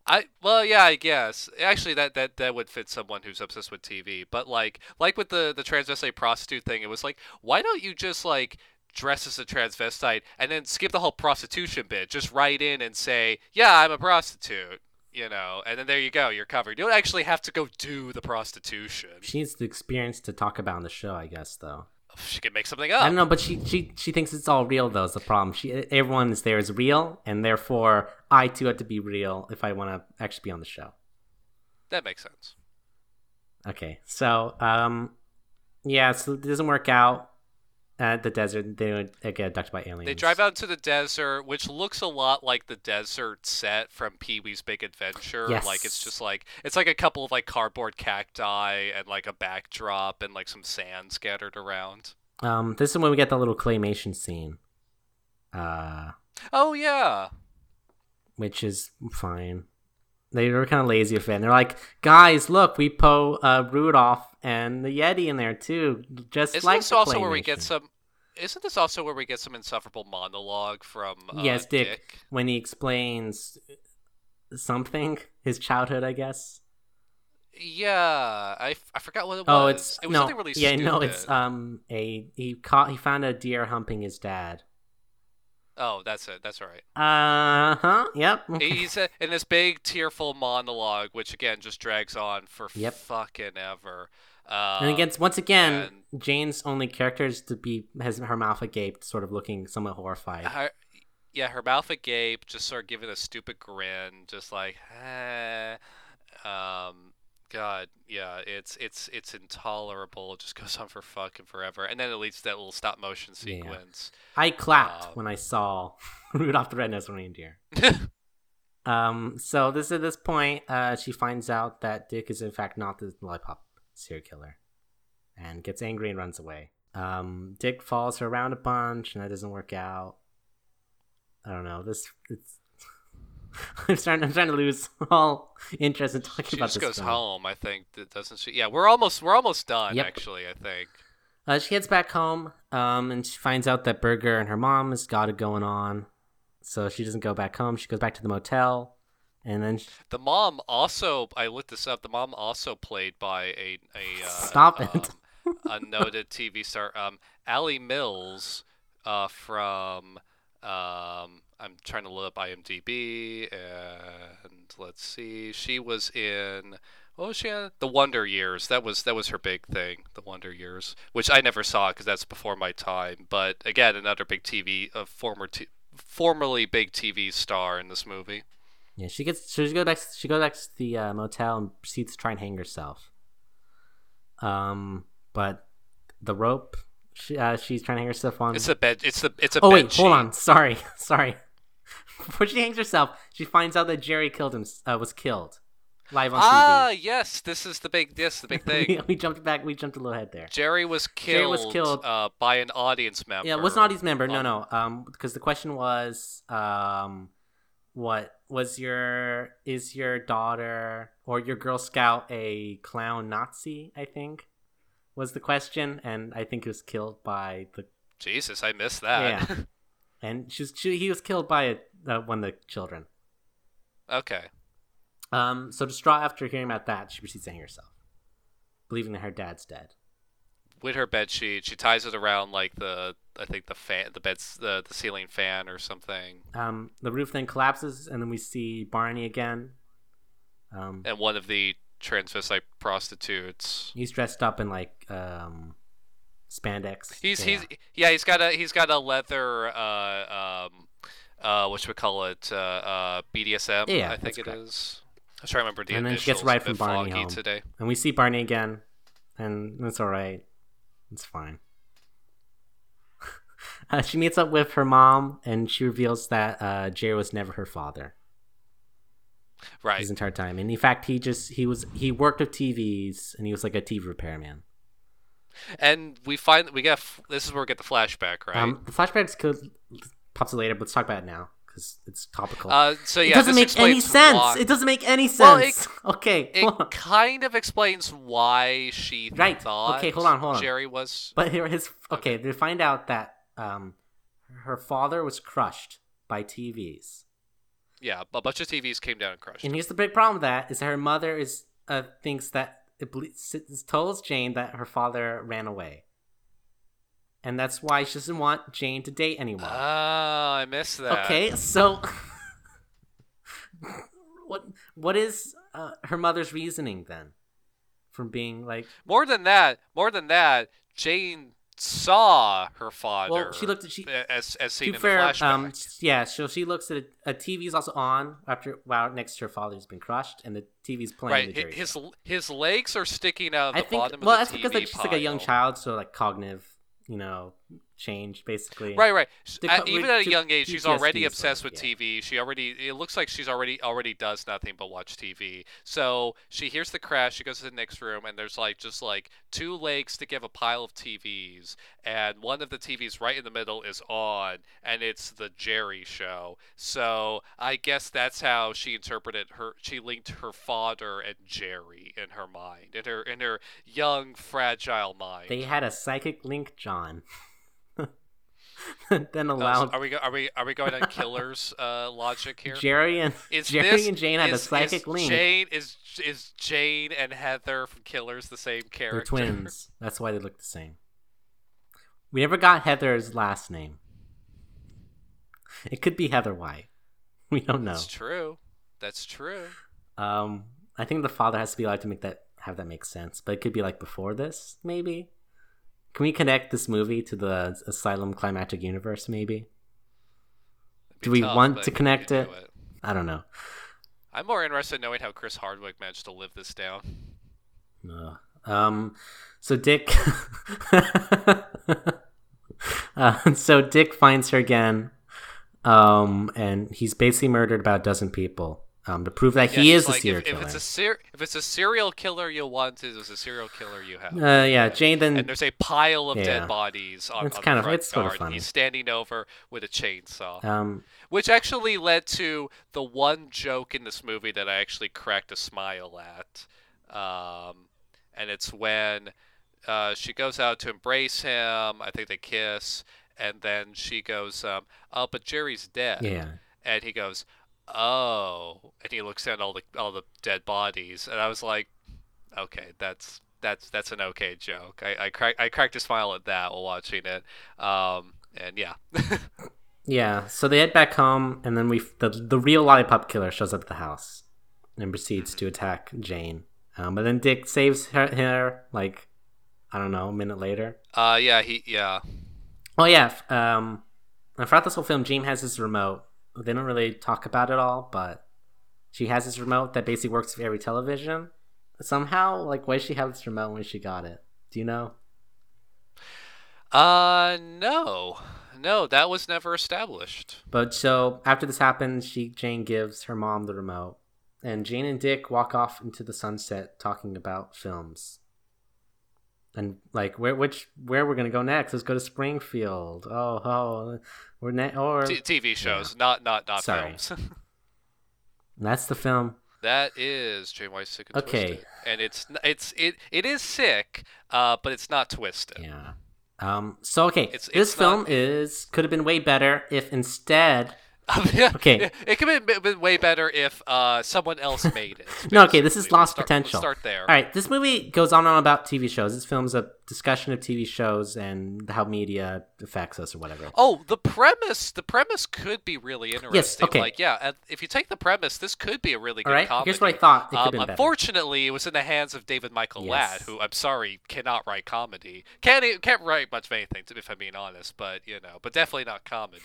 I well, yeah, I guess. Actually, that, that, that would fit someone who's obsessed with T V. But like, like with the the transvestite prostitute thing, it was like, why don't you just like dress as a transvestite and then skip the whole prostitution bit? Just write in and say, yeah, I'm a prostitute. You know, and then there you go. You're covered. You don't actually have to go do the prostitution. She needs the experience to talk about on the show, I guess, though. She could make something up. I don't know, but she she, she thinks it's all real, though, is the problem. She Everyone is there is real, and therefore I, too, have to be real if I want to actually be on the show. That makes sense. Okay, so, um, yeah, so it doesn't work out. At the desert, they would get abducted by aliens. They drive out to the desert, which looks a lot like the desert set from Pee-wee's Big Adventure. Yes. Like, it's just like, it's like a couple of, like, cardboard cacti and, like, a backdrop and, like, some sand scattered around. Um, this is when we get the little claymation scene. Uh, oh, yeah. Which is fine. They were kind of lazy with it. And they're like, guys, look, we po uh, Rudolph and the Yeti in there too. Just isn't like this also where we get some? Isn't this also where we get some insufferable monologue from? Uh, yes, Dick, Dick when he explains something, his childhood, I guess. Yeah, I, I forgot what it oh, was. Oh, it's it was no, something really yeah, stupid. no, it's um a he caught he found a deer humping his dad. Oh, that's it. That's all right. Uh-huh. Yep. He's a, in this big, tearful monologue, which, again, just drags on for yep. fucking ever. Um, and again, once again, and, Jane's only character is to be, has her mouth agape, sort of looking somewhat horrified. Her, yeah, her mouth agape, just sort of giving a stupid grin, just like, eh. Um... God, yeah, it's it's it's intolerable. It just goes on for fucking forever, and then it leads to that little stop motion sequence. Yeah. I clapped um, when I saw Rudolph the Red-Nosed Reindeer. um, so this at this point, uh, she finds out that Dick is in fact not the lollipop serial killer, and gets angry and runs away. Um, Dick follows her around a bunch, and that doesn't work out. I don't know. This it's. I'm starting. I'm trying to lose all interest in talking she about this. She just goes film. home. I think doesn't she? Yeah, we're almost. We're almost done. Yep. Actually, I think. Uh, she heads back home, um, and she finds out that Burger and her mom has got it going on, so she doesn't go back home. She goes back to the motel, and then she... the mom also. I looked this up. The mom also played by a a uh, stop it um, a noted T V star, um, Allie Mills, uh, from. Um, I'm trying to look up I M D B, and let's see. She was in What was she on? The Wonder Years. That was that was her big thing. The Wonder Years, which I never saw because that's before my time. But again, another big T V, a former, t- formerly big T V star in this movie. Yeah, she gets. She goes back. She goes back to the uh, motel and proceeds to try and hang herself. Um, but the rope. She, uh, she's trying to hang herself on. It's a bed. It's the. It's a. Oh bed wait, sheet. Hold on. Sorry, sorry. Before she hangs herself, she finds out that Jerry killed him. Uh, was killed. Live on ah, T V. Ah, yes, this is the big, yes, the big thing. we, we jumped back, we jumped a little ahead there. Jerry was killed. Jerry was killed uh, by an audience member. Yeah, it was an audience member. No, no, um, because the question was, um, what was your, is your daughter or your Girl Scout a clown Nazi? I think was the question, and I think he was killed by the. Jesus, I missed that. Yeah, and she was, she, he was killed by a, uh, one of the children. Okay. Um, so distraught after hearing about that, she proceeds to hang herself, believing that her dad's dead. With her bed sheet, she ties it around like the I think the fan, the bed's the, the ceiling fan or something. Um, the roof then collapses, and then we see Barney again. Um, and one of the transvestite prostitutes. He's dressed up in like um, spandex. He's yeah. he's yeah he's got a he's got a leather uh um uh what should we call it uh, uh B D S M yeah, I think it correct. is. I'm trying to remember the initials. And then she gets right from Barney home. Today. And we see Barney again, and it's all right. It's fine. uh, she meets up with her mom, and she reveals that uh, Jerry was never her father. Right. His entire time. And in fact, he just he was he worked with T Vs, and he was like a T V repairman. And we find that we get this is where we get the flashback, right? Um, the flashback could, pops it later, but let's talk about it now. It's topical. Uh, so yeah, it doesn't make any sense. Why. It doesn't make any sense. Well, it, okay, it kind of explains why she right. thought. Okay, hold on, hold on. Jerry was, but his okay. okay. They find out that um, her father was crushed by T Vs. Yeah, a bunch of T Vs came down and crushed. And here's the big problem with that is that her mother is uh, thinks that it ble- tells Jane that her father ran away. And that's why she doesn't want Jane to date anyone. Oh, I missed that. Okay, so what? What is uh, her mother's reasoning then, from being like more than that? More than that, Jane saw her father. Well, she looked at she as as seen in fair, the flashback. Um, yeah, so she looks at a, a T V is also on after wow next to her father's been crushed, and the T V's playing. Right, the his show. His legs are sticking out of I the think, bottom well, of the T V. Well, that's because like, she's like a young child, so like cognitive. You know, change basically. Right, right. The, at, even at a young age, P T S D she's already obsessed like, with yeah. T V. She already, it looks like she's already already does nothing but watch T V. So she hears the crash. She goes to the next room, and there's like just like two legs to give a pile of T Vs, and one of the T Vs right in the middle is on, and it's the Jerry Show. So I guess that's how she interpreted her. She linked her father and Jerry in her mind, in her in her young fragile mind. They had a psychic link, John. Then allowed. Are we are we are we going on Killers uh, logic here? Jerry and is Jerry this, and Jane had is, a psychic is link. Jane is is Jane and Heather from Killers the same character? They're twins. That's why they look the same. We never got Heather's last name. It could be Heather White. We don't know. That's true. That's true. Um, I think the father has to be allowed to make that have that make sense, but it could be like before this, maybe. Can we connect this movie to the Asylum climactic universe, maybe? Do we tough, want to connect it? it? I don't know. I'm more interested in knowing how Chris Hardwick managed to live this down. Uh, um, so Dick... uh, so Dick finds her again, um, and he's basically murdered about a dozen people. Um, to prove that yeah, he is like, a serial if, killer. If it's a, ser- if it's a serial killer you want, it was a serial killer you have. Uh, yeah, Jane then... And there's a pile of yeah. dead bodies on, it's on kind the front of, it's guard. Sort of funny. He's standing over with a chainsaw. Um, Which actually led to the one joke in this movie that I actually cracked a smile at. Um, and it's when uh, she goes out to embrace him. I think they kiss. And then she goes, um, oh, but Jerry's dead. Yeah. And he goes... Oh, and he looks at all the all the dead bodies, and I was like, okay, that's that's that's an okay joke. I I, crack, I cracked a smile at that while watching it, um, and yeah, yeah. So they head back home, and then we the the real lollipop killer shows up at the house and proceeds to attack Jane Um, but then Dick saves her, her like, I don't know, a minute later. Uh, yeah, he, yeah. Oh, yeah. Um, and throughout this whole film, Jean has his remote. They don't really talk about it all, but she has this remote that basically works for every television. Somehow, like, why does she have this remote when she got it? Do you know? Uh, no. No, that was never established. But so, after this happens, she Jane gives her mom the remote. And Jane and Dick walk off into the sunset talking about films. And, like, where which where we're going to go next? Let's go to Springfield. Oh, oh. We're ne- or T- TV shows, yeah. not not, not films. That's the film. That is Jane White is Sick and okay. Twisted. And it's it's it it is sick, uh, but it's not twisted. Yeah. Um. So okay, it's, this it's film not... is could have been way better if instead. okay. It could have been way better if uh someone else made it. No. Okay. This is lost let's start, potential. Let's start there. All right. This movie goes on and on about T V shows. This film's a discussion of T V shows and how media affects us or whatever. Oh, the premise. The premise could be really interesting. Yes. Okay. Like, yeah. If you take the premise, this could be a really good All right. comedy. Here's what I thought. It could um, been unfortunately, better. It was in the hands of David Michael yes. Latt, who I'm sorry cannot write comedy. Can't can't write much of anything, if I'm being honest. But you know, but definitely not comedy.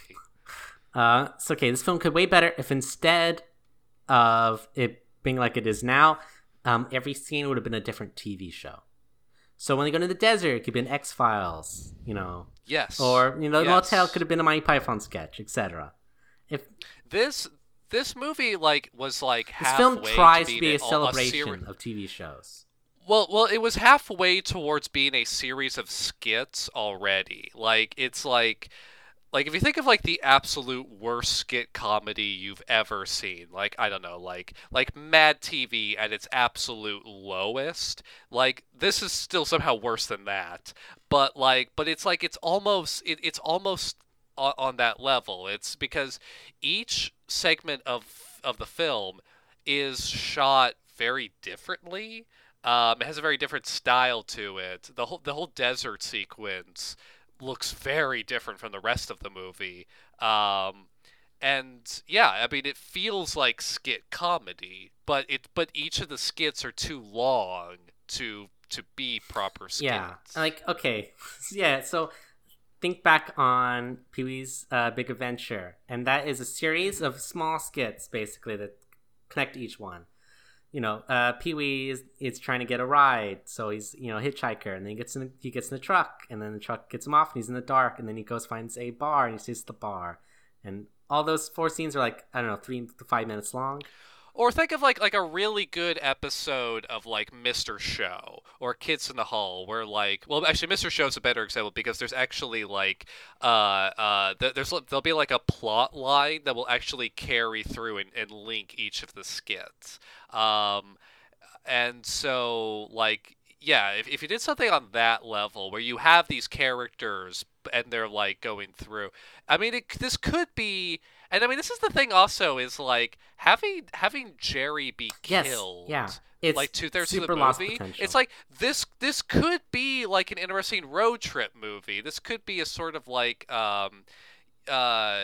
Uh, so okay, this film could way better if instead of it being like it is now, um, every scene would have been a different T V show. So when they go to the desert, it could be an X-Files, you know. Yes. Or you know, the yes. motel could have been a Monty Python sketch, et cetera. If this this movie like was like this halfway film tries to, to be a celebration a of T V shows. Well, well, it was halfway towards being a series of skits already. Like it's like. Like, if you think of, like, the absolute worst skit comedy you've ever seen, like, I don't know, like, like Mad T V at its absolute lowest, like, this is still somehow worse than that. But, like, but it's, like, it's almost, it, it's almost on, on that level. It's because each segment of, of the film is shot very differently. Um, it has a very different style to it. The whole, the whole desert sequence looks very different from the rest of the movie. Um, and yeah, I mean, it feels like skit comedy, but it, but each of the skits are too long to, to be proper skits. Yeah. Like, okay. Yeah. So think back on Pee-wee's uh, Big Adventure. And that is a series of small skits basically that connect to each one. You know, uh, Pee-wee is, is trying to get a ride, so he's, you know, a hitchhiker, and then he gets in the, he gets in the truck, and then the truck gets him off, and he's in the dark, and then he goes finds a bar, and he sees the bar, and all those four scenes are like, I don't know, three to five minutes long. Or think of like like a really good episode of like Mister Show or Kids in the Hall, where like, well, actually Mister Show's a better example because there's actually like, uh, uh, there's there'll be like a plot line that will actually carry through and, and link each of the skits. Um, and so like, yeah, if if you did something on that level where you have these characters and they're like going through, I mean, it, this could be. And I mean, this is the thing. Also, is like having having Jerry be killed. Yes, yeah, it's like two thirds of the movie. It's like this. This could be like an interesting road trip movie. This could be a sort of like. Um, uh,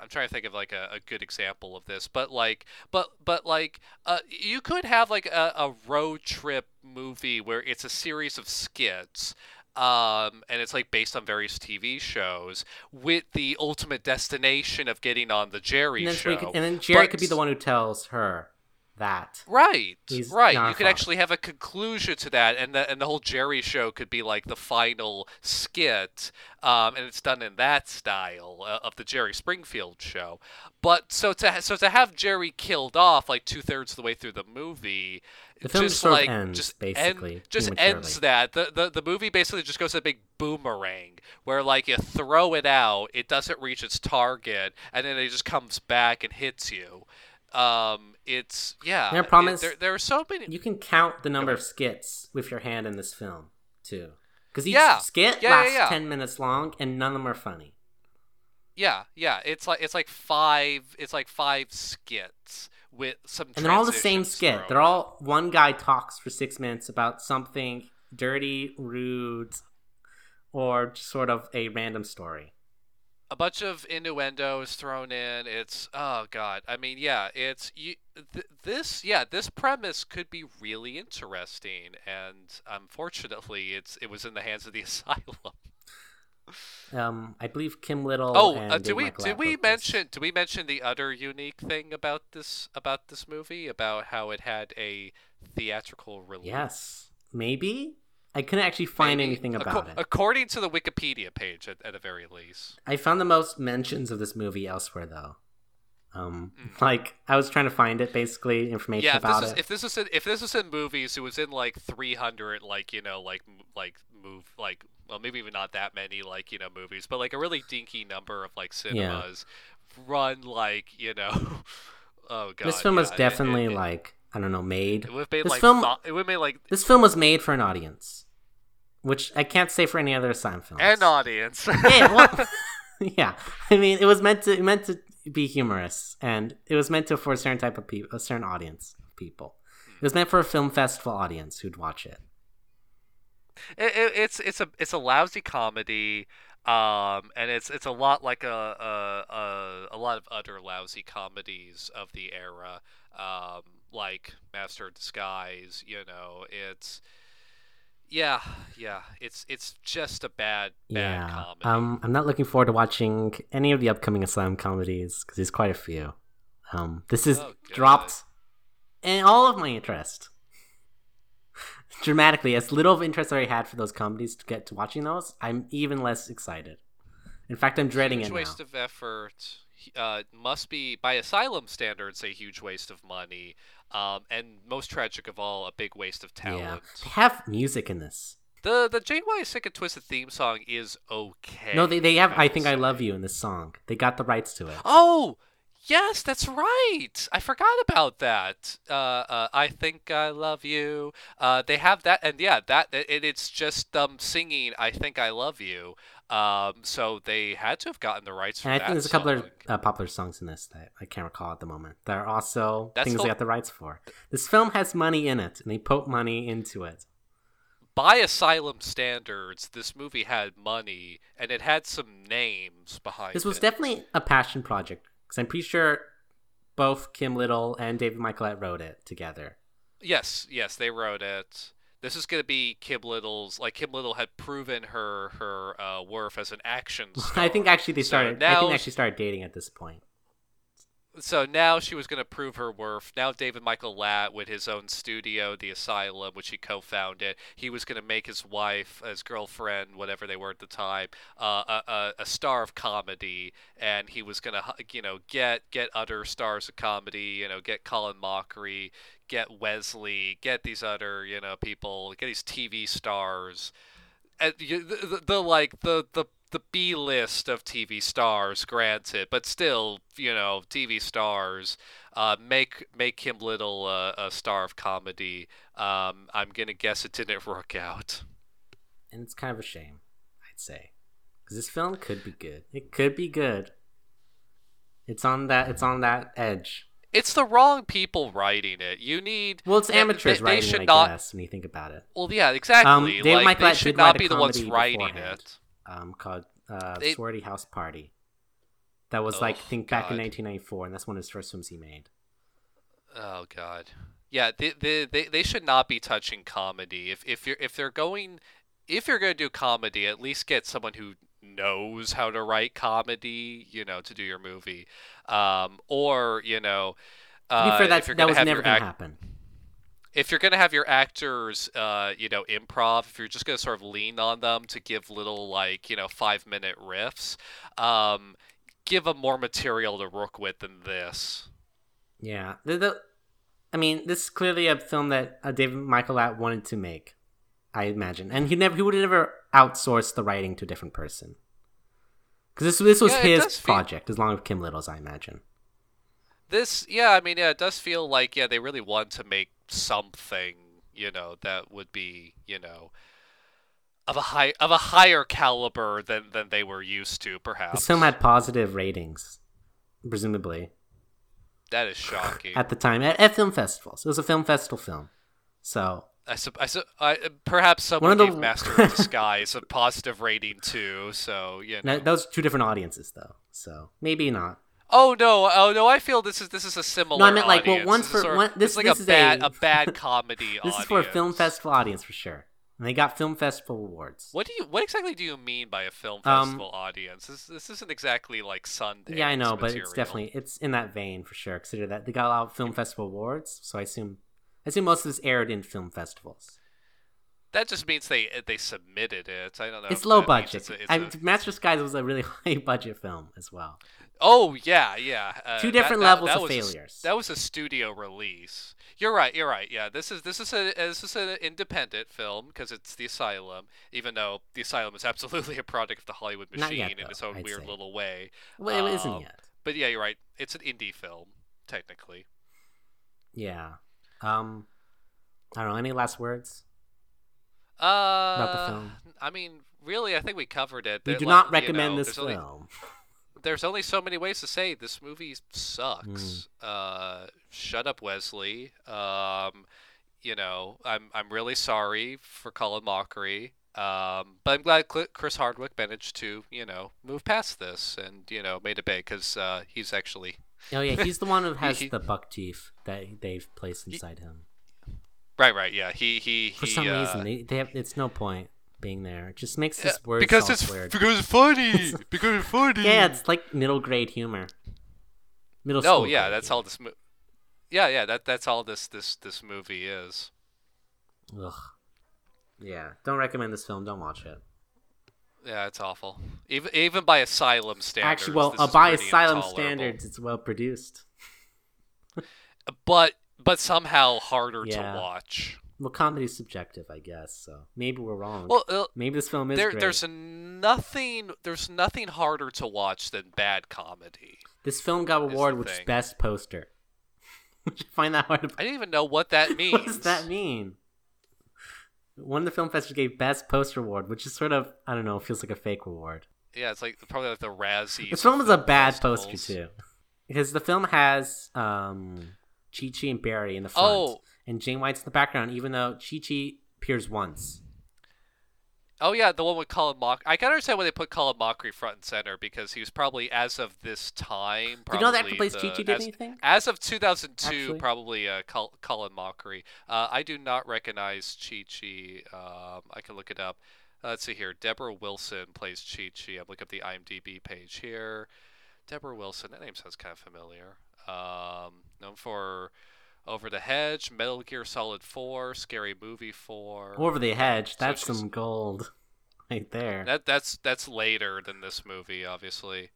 I'm trying to think of like a, a good example of this, but like, but but like, uh, you could have like a, a road trip movie where it's a series of skits. Um, and it's like based on various T V shows with the ultimate destination of getting on the Jerry and show. Could, and then Jerry but, could be the one who tells her that. Right. Right. You could actually have a conclusion to that. And the, and the whole Jerry show could be like the final skit. Um, and it's done in that style uh, of the Jerry Springfield show. But so to, so to have Jerry killed off like two thirds of the way through the movie, the film just sort like of ends, just basically, end, just ends that the, the the movie basically just goes a big boomerang where like you throw it out, it doesn't reach its target, and then it just comes back and hits you. Um, it's yeah. And I promise, it, there, there are so many. You can count the number of skits with your hand in this film too, because each yeah. skit yeah, lasts yeah, yeah. ten minutes long, and none of them are funny. Yeah, yeah. It's like it's like five. It's like five skits. With some and they're all the same skit. Thrown. They're all one guy talks for six minutes about something dirty, rude, or sort of a random story. a bunch of innuendo is thrown in. It's, oh God. I mean, yeah, it's you, th- this, yeah, this premise could be really interesting. And unfortunately it's, it was in the hands of the Asylum. Um, I believe Kim Little. Oh, and uh, do we do we mention do we mention the other unique thing about this about this movie, about how it had a theatrical release? Yes, maybe I couldn't actually find maybe. anything about Ac- it. According to the Wikipedia page, at, at the very least, I found the most mentions of this movie elsewhere, though. Um, mm. Like I was trying to find it, basically information yeah, about this is, it. If this was in, if this was in movies, it was in like three hundred, like you know, like like move like. Well, maybe even not that many, like, you know, movies, but, like, a really dinky number of, like, cinemas yeah. run, like, you know, oh, God. This film yeah, was definitely, it, it, like, I don't know, made. It would have made, this like, film, th- it would have made, like... This film was made for an audience, which I can't say for any other Asylum films. An audience. Hey, well, yeah. I mean, it was meant to meant to be humorous, and it was meant to for a certain type of people, a certain audience of people. Mm. It was meant for a film festival audience who'd watch it. It, it, it's it's a it's a lousy comedy, um, and it's it's a lot like a a, a, a lot of other lousy comedies of the era, um, like Master of Disguise. You know, it's yeah, yeah. It's it's just a bad bad yeah. comedy. Um, I'm not looking forward to watching any of the upcoming Asylum comedies because there's quite a few. Um, this has oh, dropped in all of my interest. Dramatically, as little of interest I had for those comedies to get to watching those, I'm even less excited. In fact, I'm dreading huge it now. Huge waste of effort. Uh, must be, by Asylum standards, a huge waste of money. Um, and most tragic of all, a big waste of talent. Yeah. They have music in this. The the Jane White is Sick and Twisted theme song is okay. No, they, they have I, I Think say. I Love You in this song. They got the rights to it. Oh! Yes, that's right. I forgot about that. Uh, uh, I Think I Love You. Uh, they have that, and yeah, that it, it's just them um, singing I Think I Love You. Um, so they had to have gotten the rights for and that. I think there's a couple song. of uh, popular songs in this that I can't recall at the moment. There are also that's things whole... they got the rights for. This film has money in it, and they put money into it. By Asylum standards, this movie had money, and it had some names behind it. This was it. definitely a passion project. I'm pretty sure both Kim Little and David Michael Latt wrote it together. Yes, yes, they wrote it. This is going to be Kim Little's. Like Kim Little had proven her her uh, worth as an action star. I think actually they started. So now, I think they actually started dating at this point. So now she was going to prove her worth. Now David Michael Latt, with his own studio, The Asylum, which he co-founded, he was going to make his wife, his girlfriend, whatever they were at the time, uh, a, a, a star of comedy. And he was going to, you know, get get other stars of comedy, you know, get Colin Mochrie, get Wesley, get these other, you know, people, get these T V stars. And the, the, the like, the... the the B-list of T V stars, granted, but still, you know, T V stars, uh, make make Kim Little uh, a star of comedy. Um, I'm going to guess it didn't work out. And it's kind of a shame, I'd say. Because this film could be good. It could be good. It's on that, it's on that edge. It's the wrong people writing it. You need... Well, it's amateurs they, they writing it, I not, guess, when you think about it. Well, yeah, exactly. Um, they like, they should not be the ones writing beforehand. it. Um, called uh, they... Sorority House Party. That was oh, like I think back God. in nineteen ninety-four, and that's one of his first films he made. Oh God, yeah. They they they, they should not be touching comedy. If if you're if they're going if you're going to do comedy, at least get someone who knows how to write comedy, you know, to do your movie. Um, or you know, uh, to be fair, that's, that was never going to act- happen. If you're going to have your actors, uh, you know, improv, if you're just going to sort of lean on them to give little, like, you know, five-minute riffs, um, give them more material to work with than this. Yeah. The, the, I mean, this is clearly a film that uh, David Michael Latt wanted to make, I imagine. And he never, he would have never outsourced the writing to a different person. Because this, this was yeah, his project, feel- as long as Kim Little's, I imagine. This, yeah, I mean, yeah, it does feel like, yeah, they really want to make something, you know, that would be, you know, of a high of a higher caliber than, than they were used to, perhaps. This film had positive ratings, presumably. That is shocking. At the time, at, at film festivals, it was a film festival film, so I, su- I, su- I perhaps someone gave the... Master of Disguise a positive rating too. So yeah, you know. Those two different audiences though. So maybe not. Oh no! Oh no! I feel this is this is a similar. No, I meant like well, one for sort of, one. This, this is like this a is bad a, a bad comedy. This audience. Is for a film festival audience for sure. And they got film festival awards. What do you? What exactly do you mean by a film festival um, audience? This this isn't exactly like Sundance. Yeah, I know, material. But it's definitely it's in that vein for sure. Consider that they got a lot of film festival awards, so I assume, I assume most of this aired in film festivals. That just means they they submitted it. I don't know. It's low budget. It's a, it's I, a... Master of Skies was a really high budget film as well. Oh yeah, yeah. Uh, Two different that, levels that, that of failures. A, that was a studio release. You're right. You're right. Yeah, this is this is a this is an independent film because it's The Asylum. Even though The Asylum is absolutely a product of the Hollywood machine yet, though, in its own I'd weird say. Little way. Well, it um, isn't yet. But yeah, you're right. It's an indie film technically. Yeah. Um, I don't know. Any last words? Uh, about the film. I mean, really, I think we covered it. We do like, not recommend you know, this film. Only... There's only so many ways to say this movie sucks. Mm. Uh, shut up, Wesley. Um, you know, I'm I'm really sorry for Colin Mochrie. Um, but I'm glad Chris Hardwick managed to, you know, move past this and, you know, made it big because uh, he's actually... Oh, yeah, he's the one who has he, the buck teeth that they've placed inside he, him. Right, right, yeah. He, he, For he, some uh, reason, they, they have, it's no point. Being there it just makes this word because it's weird. Because it's funny because it's funny yeah it's like middle grade humor middle school no yeah that's humor. All this mo- yeah yeah that that's all this this this movie is. Ugh. Yeah, don't recommend this film, don't watch it. Yeah, it's awful even even by Asylum standards. Actually, well uh, by Asylum standards it's well produced. but but somehow harder yeah. to watch. Well, comedy's subjective, I guess. So maybe we're wrong. Well, uh, maybe this film is there, great. There's nothing. There's nothing harder to watch than bad comedy. This film got award with thing. Best Poster. Did you find that hard? To... I didn't even know what that means. What does that mean? One of the film festivals gave Best Poster award, which is sort of I don't know. Feels like a fake award. Yeah, it's like probably like the Razzies. This film is a bad festivals. Poster too, because the film has um, Chi-Chi and Barry in the front. Oh. And Jane White's in the background, even though Chi-Chi appears once. Oh, yeah, the one with Colin Mochrie. I can understand why they put Colin Mochrie front and center, because he was probably, as of this time... Probably did you know that actor plays Chi-Chi did as, anything? As of two thousand two, actually? Probably uh, Col- Colin Mochrie. Uh, I do not recognize Chi-Chi. Um, I can look it up. Uh, let's see here. Deborah Wilson plays Chi-Chi. I'm looking up the I M D B page here. Deborah Wilson. That name sounds kind of familiar. Um, known for... Over the Hedge, Metal Gear Solid four, Scary Movie four. Over the Hedge, that's some gold right there. That that's that's later than this movie, obviously.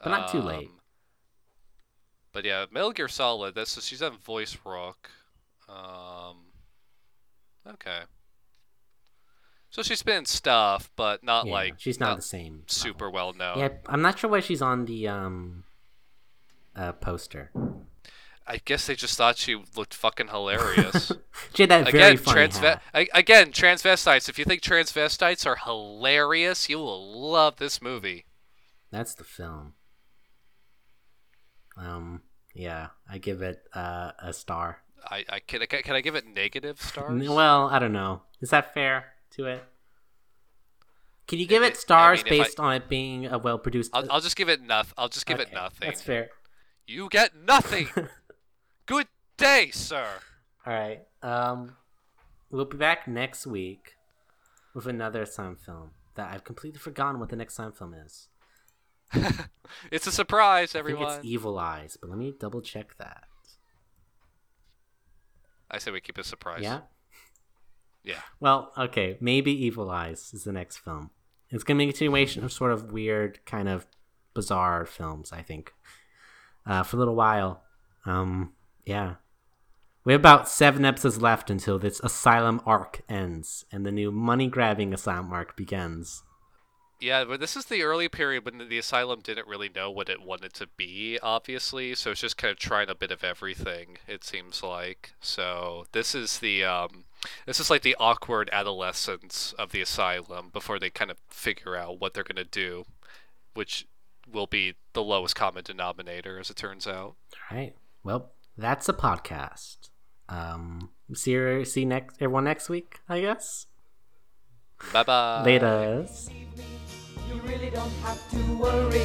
But not too um, late. But yeah, Metal Gear Solid, that's she's on voice rock. Um Okay. So she's been in stuff, but not yeah, like she's not, not the same. Super well known. Yeah, I'm not sure why she's on the um uh poster. I guess they just thought she looked fucking hilarious. She had that very again, funny transve- I, Again, transvestites. If you think transvestites are hilarious, you will love this movie. That's the film. Um. Yeah, I give it uh, a star. I, I can, can. Can I give it negative stars? Well, I don't know. Is that fair to it? Can you give it, it stars I mean, based I, on it being a well-produced? I'll, I'll just give it nothing. I'll just give okay, it nothing. That's fair. You get nothing. Good day, sir. All right. Um, we'll be back next week with another Asylum film that I've completely forgotten what the next Asylum film is. It's a surprise, everyone. I think it's Evil Eyes, but let me double check that. I say we keep it a surprise. Yeah? Yeah. Well, okay. Maybe Evil Eyes is the next film. It's going to be a continuation of sort of weird, kind of bizarre films, I think, uh, for a little while. Um, yeah. We have about seven episodes left until this Asylum arc ends and the new money-grabbing Asylum arc begins. Yeah, but this is the early period when the Asylum didn't really know what it wanted to be, obviously, so it's just kind of trying a bit of everything, it seems like. So this is the, um, this is like the awkward adolescence of the Asylum before they kind of figure out what they're going to do, which will be the lowest common denominator, as it turns out. All right. Well, that's a podcast. Um, see you, see next everyone next week, I guess. Bye-bye. Laters. You really don't have to worry.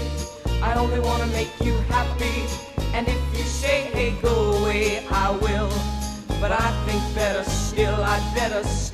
I only want to make you happy. And if you say, hey, go away, I will. But I think better still, I'd better